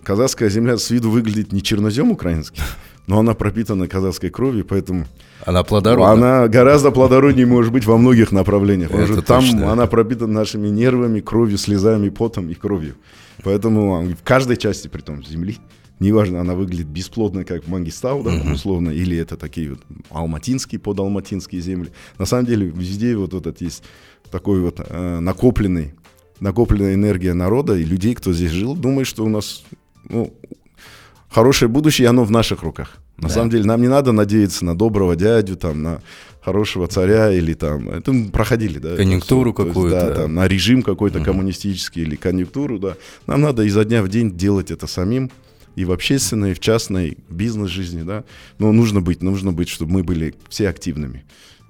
казахская земля с виду выглядит не чернозем украинский, но она пропитана казахской кровью, поэтому... Она плодородна. Она гораздо плодороднее может быть во многих направлениях. Потому что там точно. Она пропитана нашими нервами, кровью, слезами, потом и кровью. Поэтому в каждой части, притом, земли, неважно, она выглядит бесплодно, как Мангистау, да, uh-huh. условно, или это такие вот алматинские, подалматинские земли. На самом деле везде вот этот есть такой вот э, накопленный, накопленная энергия народа и людей, кто здесь жил, думает, что у нас... Ну, хорошее будущее, оно в наших руках. На да. самом деле, нам не надо надеяться на доброго дядю, там, на хорошего царя или там... Это мы проходили, да? Конъюнктуру это, какую-то. Есть, да, да. Там, на режим какой-то угу. коммунистический или конъюнктуру, да. Нам надо изо дня в день делать это самим. И в общественной, и в частной бизнес-жизни, да. Но нужно быть, нужно быть, чтобы мы были все активными.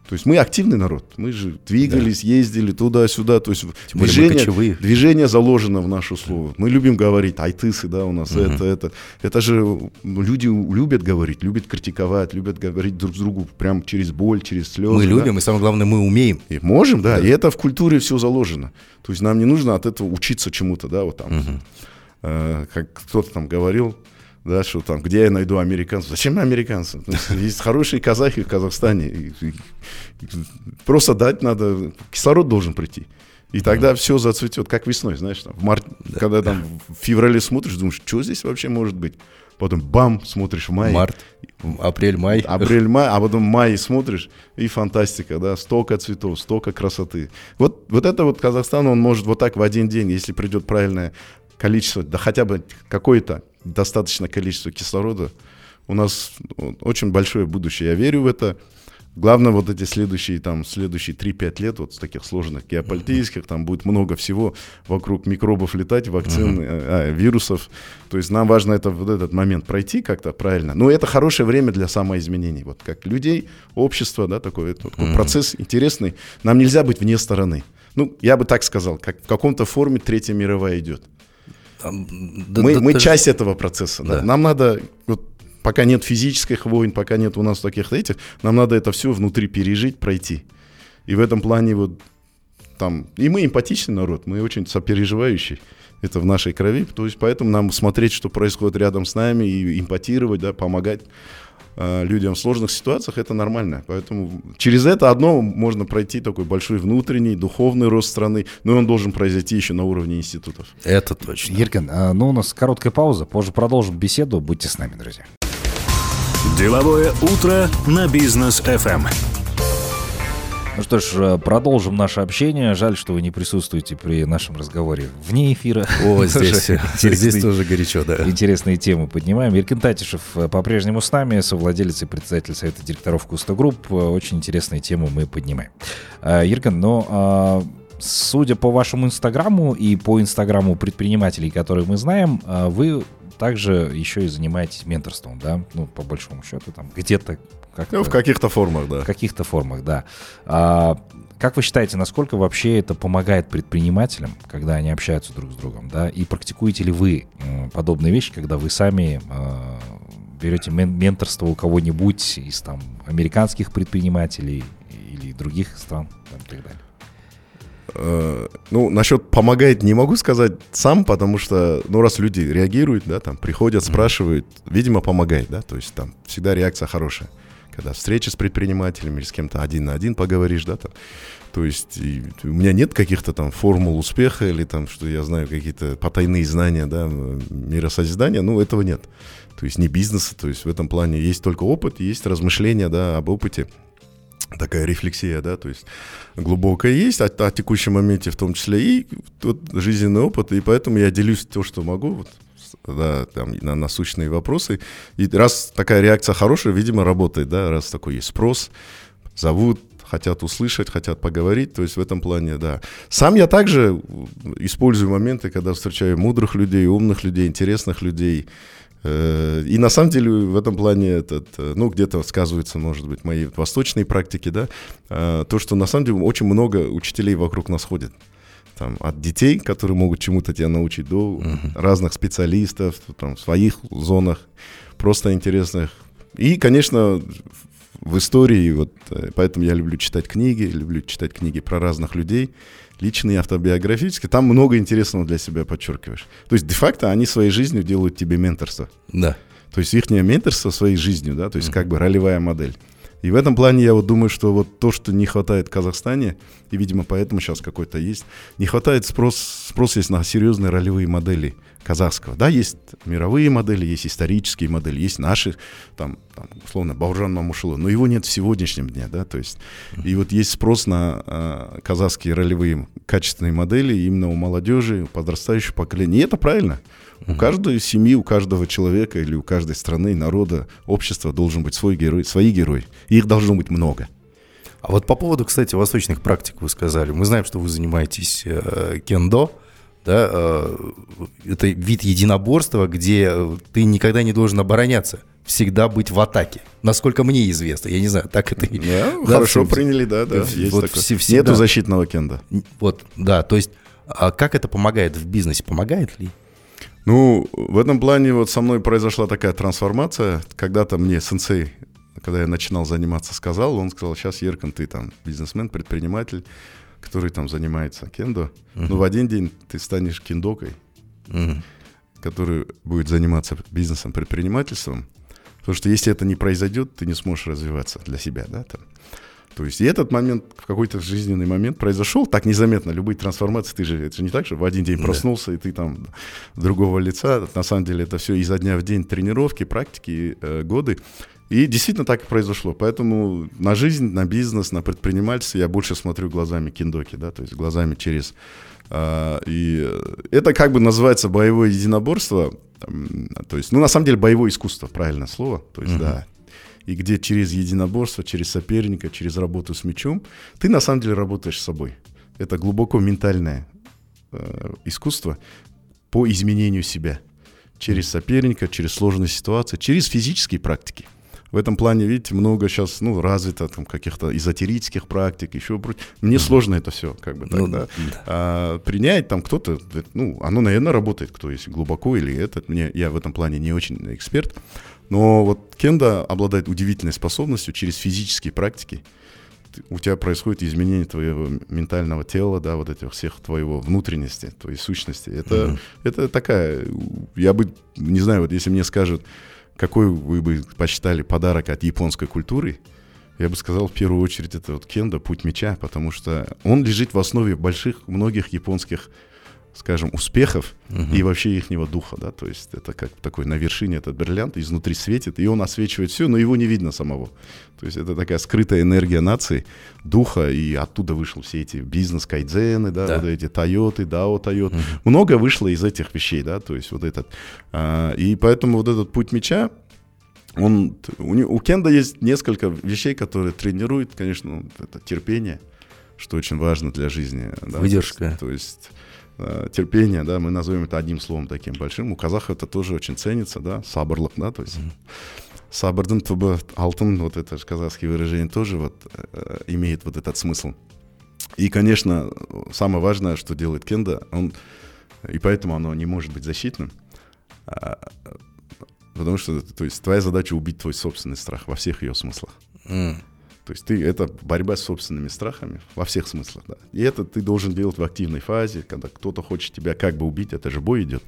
То есть мы активный народ. Мы же двигались, да. ездили туда-сюда. То есть движение, движение заложено в наше слово. Мы любим говорить айтысы, да, у нас угу. это, это. Это же люди любят говорить, любят критиковать, любят говорить друг другу прям через боль, через слезы. Мы да? любим, и самое главное, мы умеем. И можем, да. да. И это в культуре все заложено. То есть нам не нужно от этого учиться чему-то, да, вот там. Угу. Э, как кто-то там говорил. Да, что там, где я найду американцев? Зачем американцев? Есть хорошие казахи в Казахстане. Просто дать надо, кислород должен прийти. И тогда mm-hmm. все зацветет, как весной, знаешь, там, в марте, да, когда да. там в феврале смотришь, думаешь, что здесь вообще может быть? Потом бам, смотришь в мае. Март, апрель, май. Апрель, май, а потом в мае смотришь, и фантастика, да, столько цветов, столько красоты. Вот, вот это вот Казахстан, он может вот так в один день, если придет правильное количество, да хотя бы какое-то достаточное количество кислорода, у нас очень большое будущее. Я верю в это. Главное, вот эти следующие, там, следующие три-пять лет, вот с таких сложных геополитических, mm-hmm. там будет много всего вокруг микробов летать, вакцин, mm-hmm. а, вирусов. То есть нам важно это, вот этот момент пройти как-то правильно. Но это хорошее время для самоизменений. Вот как людей, общества, да, такой, это, такой mm-hmm. процесс интересный. Нам нельзя быть вне стороны. Ну, я бы так сказал, как в каком-то форме Третья мировая идет. Да, мы да, мы часть же... этого процесса. Да. Да. Нам надо, вот, пока нет физических войн, пока нет у нас таких этих, нам надо это все внутри пережить, пройти. И в этом плане вот там... И мы эмпатичный народ, мы очень сопереживающий. Это в нашей крови. То есть поэтому нам смотреть, что происходит рядом с нами, и эмпатировать, да, помогать э, людям в сложных ситуациях, это нормально. Поэтому через это одно можно пройти такой большой внутренний, духовный рост страны, но он должен произойти еще на уровне институтов. Это точно. Еркин, ну у нас короткая пауза, позже продолжим беседу. Будьте с нами, друзья. Деловое утро на Бизнес эф эм. Ну что ж, продолжим наше общение. Жаль, что вы не присутствуете при нашем разговоре вне эфира. О, здесь, здесь тоже горячо, да. Интересные темы поднимаем. Еркин Татишев по-прежнему с нами, совладелец и председатель совета директоров Kusto Group. Очень интересные темы мы поднимаем. Еркин, но судя по вашему инстаграму и по инстаграму предпринимателей, которые мы знаем, вы также еще и занимаетесь менторством, да? Ну, по большому счету, там где-то как-то, ну, в каких-то формах, да. В каких-то формах, да. А, как вы считаете, насколько вообще это помогает предпринимателям, когда они общаются друг с другом, да? И практикуете ли вы подобные вещи, когда вы сами а, берете мен- менторство у кого-нибудь из там американских предпринимателей или других стран, там, и так далее? Ну, насчет помогает не могу сказать сам, потому что, ну, раз люди реагируют, да, там, приходят, спрашивают, видимо, помогает, да, то есть там всегда реакция хорошая, когда встреча с предпринимателями или с кем-то один на один поговоришь, да, там, то есть и, у меня нет каких-то там формул успеха или там, что я знаю, какие-то потайные знания, да, миросозидания, ну, этого нет, то есть не бизнеса, то есть в этом плане есть только опыт, есть размышления, да, об опыте. Такая рефлексия, да, то есть глубокая есть о, о текущем моменте в том числе и вот, жизненный опыт, и поэтому я делюсь то, что могу, вот, да, там, на насущные вопросы. И раз такая реакция хорошая, видимо, работает, да, раз такой есть спрос, зовут, хотят услышать, хотят поговорить, то есть в этом плане, да. Сам я также использую моменты, когда встречаю мудрых людей, умных людей, интересных людей. И на самом деле в этом плане этот, ну, где-то сказываются, может быть, мои восточные практики, да, то, что на самом деле очень много учителей вокруг нас ходит. Там, от детей, которые могут чему-то тебя научить, до uh-huh. разных специалистов там, в своих зонах, просто интересных. И, конечно, в истории. Вот, поэтому я люблю читать книги, люблю читать книги про разных людей, личные, автобиографические. Там много интересного для себя подчеркиваешь. То есть, де-факто, они своей жизнью делают тебе менторство. Да. То есть, их менторство своей жизнью, да, то есть, mm-hmm. как бы ролевая модель. И в этом плане я вот думаю, что вот то, что не хватает в Казахстане, и, видимо, поэтому сейчас какой-то есть, не хватает спрос, спрос есть на серьезные ролевые модели казахского. Да, есть мировые модели, есть исторические модели, есть наши, там, там условно, Бауржан Момышулы, но его нет в сегодняшнем дне, да, то есть, и вот есть спрос на э, казахские ролевые качественные модели именно у молодежи, у подрастающего поколения, и это правильно. У mm-hmm. каждой семьи, у каждого человека или у каждой страны, народа, общества должен быть свой герой, свои герои. И их должно быть много. А вот по поводу, кстати, восточных практик вы сказали. Мы знаем, что вы занимаетесь э, кендо. Да, э, это вид единоборства, где ты никогда не должен обороняться. Всегда быть в атаке. Насколько мне известно. Я не знаю, так это... Yeah, да, хорошо абсолютно. Приняли, да. да. Есть вот такое. Нету защитного кендо. Вот, да. То есть, а как это помогает в бизнесе? Помогает ли? Ну, в этом плане вот со мной произошла такая трансформация. Когда-то мне сенсей, когда я начинал заниматься, сказал, он сказал, сейчас, Еркин, ты там бизнесмен, предприниматель, который там занимается кендо. Uh-huh. Но в один день ты станешь кендокой, uh-huh. который будет заниматься бизнесом, предпринимательством. Потому что если это не произойдет, ты не сможешь развиваться для себя, да, там. То есть и этот момент, в какой-то жизненный момент произошел, так незаметно, любые трансформации, ты же, это же не так, что в один день проснулся, и ты там другого лица, на самом деле это все изо дня в день тренировки, практики, э, годы, и действительно так и произошло, поэтому на жизнь, на бизнес, на предпринимательство я больше смотрю глазами кендоки, да, то есть глазами через, э, и это как бы называется боевое единоборство, то есть, ну на самом деле боевое искусство, правильное слово, то есть, mm-hmm. да. И где через единоборство, через соперника, через работу с мячом, ты на самом деле работаешь с собой. Это глубоко ментальное э, искусство по изменению себя. Через соперника, через сложные ситуации, через физические практики. В этом плане, видите, много сейчас ну, развито там, каких-то эзотерических практик, еще прочее. Мне mm-hmm. сложно это все как бы, так, ну, да? Да. А, принять там кто-то, ну, оно, наверное, работает, кто если глубоко или этот. Мне, я в этом плане не очень эксперт. Но вот кендо обладает удивительной способностью через физические практики. У тебя происходит изменение твоего ментального тела, да, вот этих всех твоего внутренности, твоей сущности. Это, mm-hmm. это такая, я бы, не знаю, вот если мне скажут, какой вы бы посчитали подарок от японской культуры, я бы сказал, в первую очередь, это вот кендо, путь меча, потому что он лежит в основе больших, многих японских, скажем, успехов угу. и вообще ихнего духа, да, то есть это как такой на вершине этот бриллиант, изнутри светит, и он освечивает все, но его не видно самого, то есть это такая скрытая энергия нации, духа, и оттуда вышли все эти бизнес-кайдзены, да, да. вот эти Тойоты, Дао Тойот, угу. много вышло из этих вещей, да, то есть вот этот, а, и поэтому вот этот путь меча, он, у, у кендо есть несколько вещей, которые тренируют, конечно, это терпение, что очень важно для жизни, да, выдержка, то есть терпение, да, мы назовем это одним словом таким большим. У казахов это тоже очень ценится, да, сабырлык, да, то есть сабырдын түбі алтын, вот это же казахские выражения тоже вот э, имеет вот этот смысл. И, конечно, самое важное, что делает кендо, он, и поэтому оно не может быть защитным, а, потому что, то есть, твоя задача убить твой собственный страх во всех ее смыслах. Mm. То есть ты, это борьба с собственными страхами во всех смыслах. Да. И это ты должен делать в активной фазе, когда кто-то хочет тебя как бы убить, это же бой идет.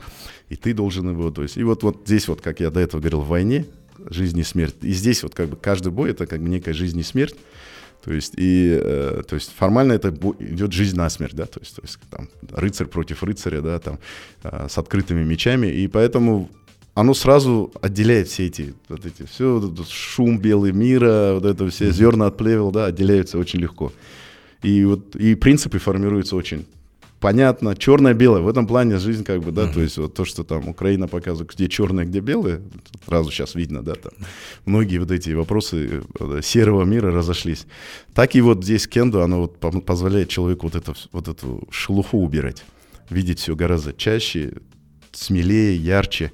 И ты должен его... То есть, и вот, вот здесь, вот, как я до этого говорил, в войне жизнь и смерть. И здесь вот как бы каждый бой — это как бы некая жизнь и смерть. То есть, и, э, то есть формально это бой, идет жизнь насмерть. Да? То есть, то есть там, рыцарь против рыцаря, да, там, э, с открытыми мечами. И поэтому... Оно сразу отделяет все эти, вот эти, все, вот этот шум белый мира, вот это все зерна от плевел, да, отделяются очень легко. И вот, и принципы формируются очень понятно, черное-белое, в этом плане жизнь как бы, да, uh-huh. то есть вот то, что там Украина показывает, где черное, где белое, сразу сейчас видно, да, там многие вот эти вопросы серого мира разошлись. Так и вот здесь кендо, оно вот позволяет человеку вот, это, вот эту шелуху убирать, видеть все гораздо чаще, смелее, ярче.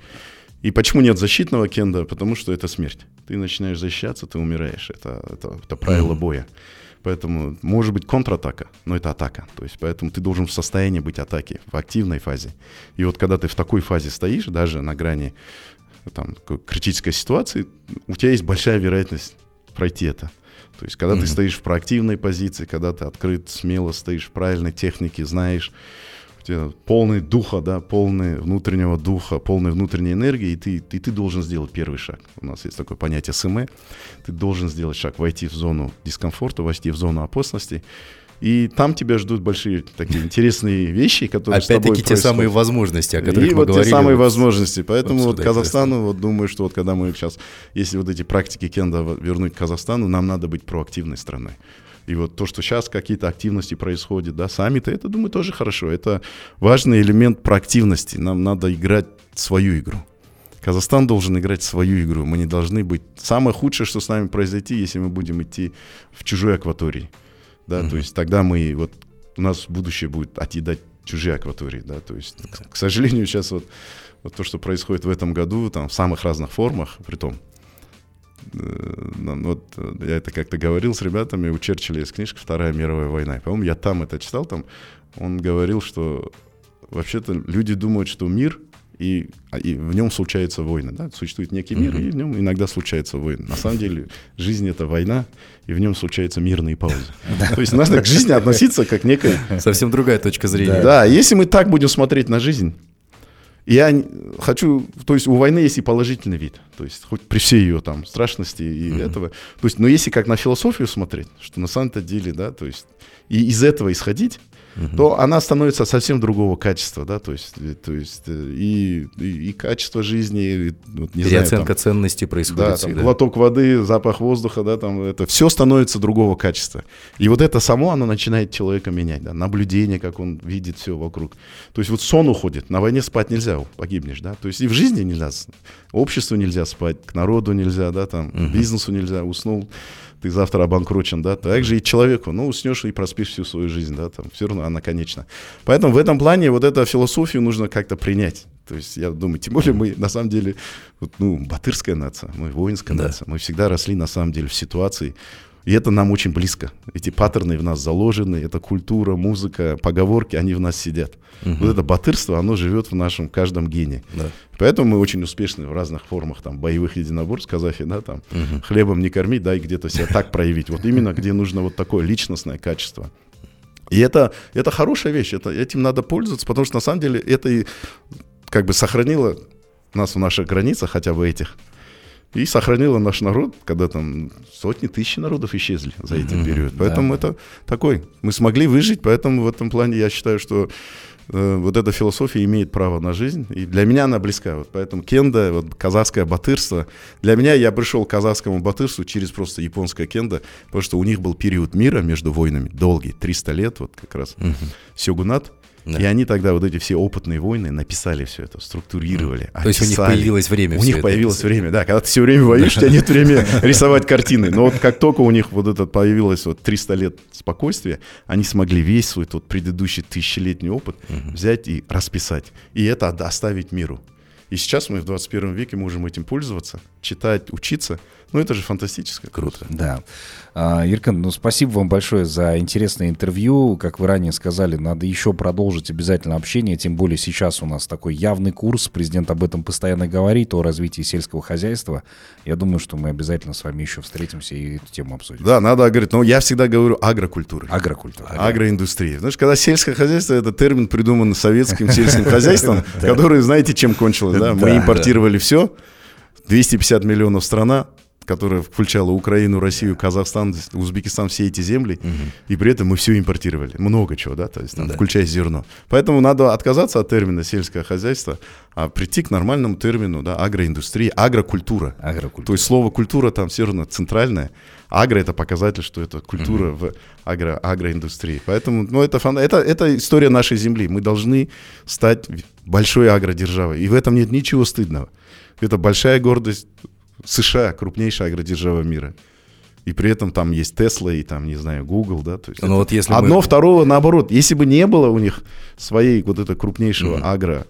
И почему нет защитного кендо? Потому что это смерть. Ты начинаешь защищаться, ты умираешь. Это, это, это правило mm-hmm. боя. Поэтому может быть контратака, но это атака. То есть поэтому ты должен в состоянии быть атаки, в активной фазе. И вот когда ты в такой фазе стоишь, даже на грани там, критической ситуации, у тебя есть большая вероятность пройти это. То есть, когда mm-hmm. ты стоишь в проактивной позиции, когда ты открыт, смело стоишь в правильной технике, знаешь, у тебя полный духа, да, полный внутреннего духа, полной внутренней энергии, и ты, и ты должен сделать первый шаг. У нас есть такое понятие эс эм э. Ты должен сделать шаг, войти в зону дискомфорта, войти в зону опасности. И там тебя ждут большие такие интересные вещи, которые опять-таки с тобой происходят. Опять-таки те самые возможности, о которых и мы вот говорили. И вот те самые вот возможности. Поэтому вот, вот Казахстану, вот думаю, что вот когда мы сейчас, если вот эти практики кенда вернуть к Казахстану, нам надо быть проактивной страной. И вот то, что сейчас какие-то активности происходят, да, саммиты, это, думаю, тоже хорошо. Это важный элемент проактивности. Нам надо играть свою игру. Казахстан должен играть свою игру. Мы не должны быть... Самое худшее, что с нами произойти, если мы будем идти в чужой акватории. Да, mm-hmm. то есть тогда мы, вот у нас будущее будет отъедать чужие акватории, да, то есть, к, к сожалению, сейчас вот, вот то, что происходит в этом году, там, в самых разных формах, притом, э, вот, я это как-то говорил с ребятами, у Черчилля есть книжка «Вторая мировая война», по-моему, я там это читал, там, он говорил, что вообще-то люди думают, что мир, и, и в нем случаются войны, да, существует некий мир, mm-hmm. и в нем иногда случаются войны. На самом деле жизнь — это война, и в нем случаются мирные паузы. То есть надо к жизни относиться как некая... Совсем другая точка зрения. Да, если мы так будем смотреть на жизнь, я хочу... То есть у войны есть и положительный вид, то есть хоть при всей ее там страшности и mm-hmm. этого. То есть, но если как на философию смотреть, что на самом-то деле, да, то есть и из этого исходить, Uh-huh. то она становится совсем другого качества, да, то есть, то есть и, и, и качество жизни, и, вот, не переоценка знаю, там, ценностей происходит. Да, там, глоток воды, запах воздуха, да, там это все становится другого качества. И вот это само, оно начинает человека менять, да, наблюдение, как он видит все вокруг. То есть вот сон уходит, на войне спать нельзя, погибнешь, да, то есть и в жизни нельзя, обществу нельзя спать, к народу нельзя, да, там uh-huh. бизнесу нельзя, уснул. Ты завтра обанкрочен, да, так же и человеку, ну, уснешь и проспишь всю свою жизнь, да, там, все равно она конечна. Поэтому в этом плане вот эту философию нужно как-то принять. То есть я думаю, тем более мы на самом деле, вот, ну, батырская нация, мы воинская да. нация, мы всегда росли на самом деле в ситуации, и это нам очень близко. Эти паттерны в нас заложены, это культура, музыка, поговорки, они в нас сидят. Угу. Вот это батырство, оно живет в нашем каждом гене. Да. Поэтому мы очень успешны в разных формах там, боевых единоборств, казахи, да, там, угу. хлебом не корми, дай где-то себя так проявить. Вот именно где нужно вот такое личностное качество. И это, это хорошая вещь, это, этим надо пользоваться, потому что на самом деле это и как бы сохранило нас в наших границах, хотя бы этих. И сохранила наш народ, когда там сотни тысяч народов исчезли за этот период. Поэтому да, это да. такой. Мы смогли выжить, поэтому в этом плане я считаю, что э, вот эта философия имеет право на жизнь. И для меня она близка. Вот поэтому кенда, вот казахское батырство. Для меня я пришел к казахскому батырству через просто японское кенда, потому что у них был период мира между войнами, долгий, триста лет, вот как раз угу. сёгунат. Да. И они тогда вот эти все опытные воины написали все это, структурировали. То описали. Есть у них появилось время. У них появилось писать. Время, да. Когда ты все время воюешь, у тебя нет времени рисовать картины. Но вот как только у них вот это появилось вот триста лет спокойствия, они смогли весь свой тот предыдущий тысячелетний опыт угу. взять и расписать. И это оставить миру. И сейчас мы в двадцать первом веке можем этим пользоваться, читать, учиться. Ну, это же фантастически круто. Да. Еркин, ну, спасибо вам большое за интересное интервью. Как вы ранее сказали, надо еще продолжить обязательно общение, тем более сейчас у нас такой явный курс. Президент об этом постоянно говорит, о развитии сельского хозяйства. Я думаю, что мы обязательно с вами еще встретимся и эту тему обсудим. Да, надо говорить. Но я всегда говорю агрокультуры. Агрокультура. Агроиндустрия. Знаешь, когда сельское хозяйство, это термин придуман советским сельским хозяйством, который, знаете, чем кончилось. Да, мы да, импортировали да. все, двести пятьдесят миллионов страна, которая включала Украину, Россию, Казахстан, Узбекистан, все эти земли, угу. и при этом мы все импортировали, много чего, да, то есть, там, да. включая зерно. Поэтому надо отказаться от термина «сельское хозяйство», а прийти к нормальному термину, да, агроиндустрия, агрокультура. агрокультура. То есть слово «культура» там все равно центральное. Агро — это показатель, что это культура mm-hmm. в агро, агроиндустрии. Поэтому ну, это, это, это история нашей земли. Мы должны стать большой агродержавой. И в этом нет ничего стыдного. Это большая гордость США, крупнейшая агродержава мира. И при этом там есть Tesla и там, не знаю, Google, да, то есть ну, вот если одно, мы... второго, наоборот. Если бы не было у них своей вот этой крупнейшего mm-hmm. агро,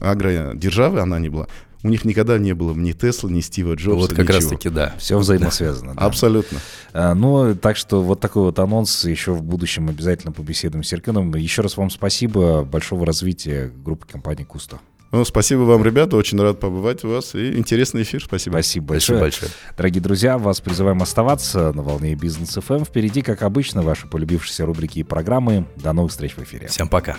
агродержавы, она не была, у них никогда не было ни Тесла, ни Стива Джобса, вот как ничего. Раз-таки, да. Все взаимосвязано. Да. Да. Абсолютно. А, ну, так что вот такой вот анонс. Еще в будущем обязательно побеседуем с Еркином. Еще раз вам спасибо. Большого развития группы компании «Kusto». Ну, спасибо вам, ребята, очень рад побывать у вас, и интересный эфир, спасибо. Спасибо большое. Спасибо большое. Дорогие друзья, вас призываем оставаться на волне Бизнес эф эм. Впереди, как обычно, ваши полюбившиеся рубрики и программы. До новых встреч в эфире. Всем пока.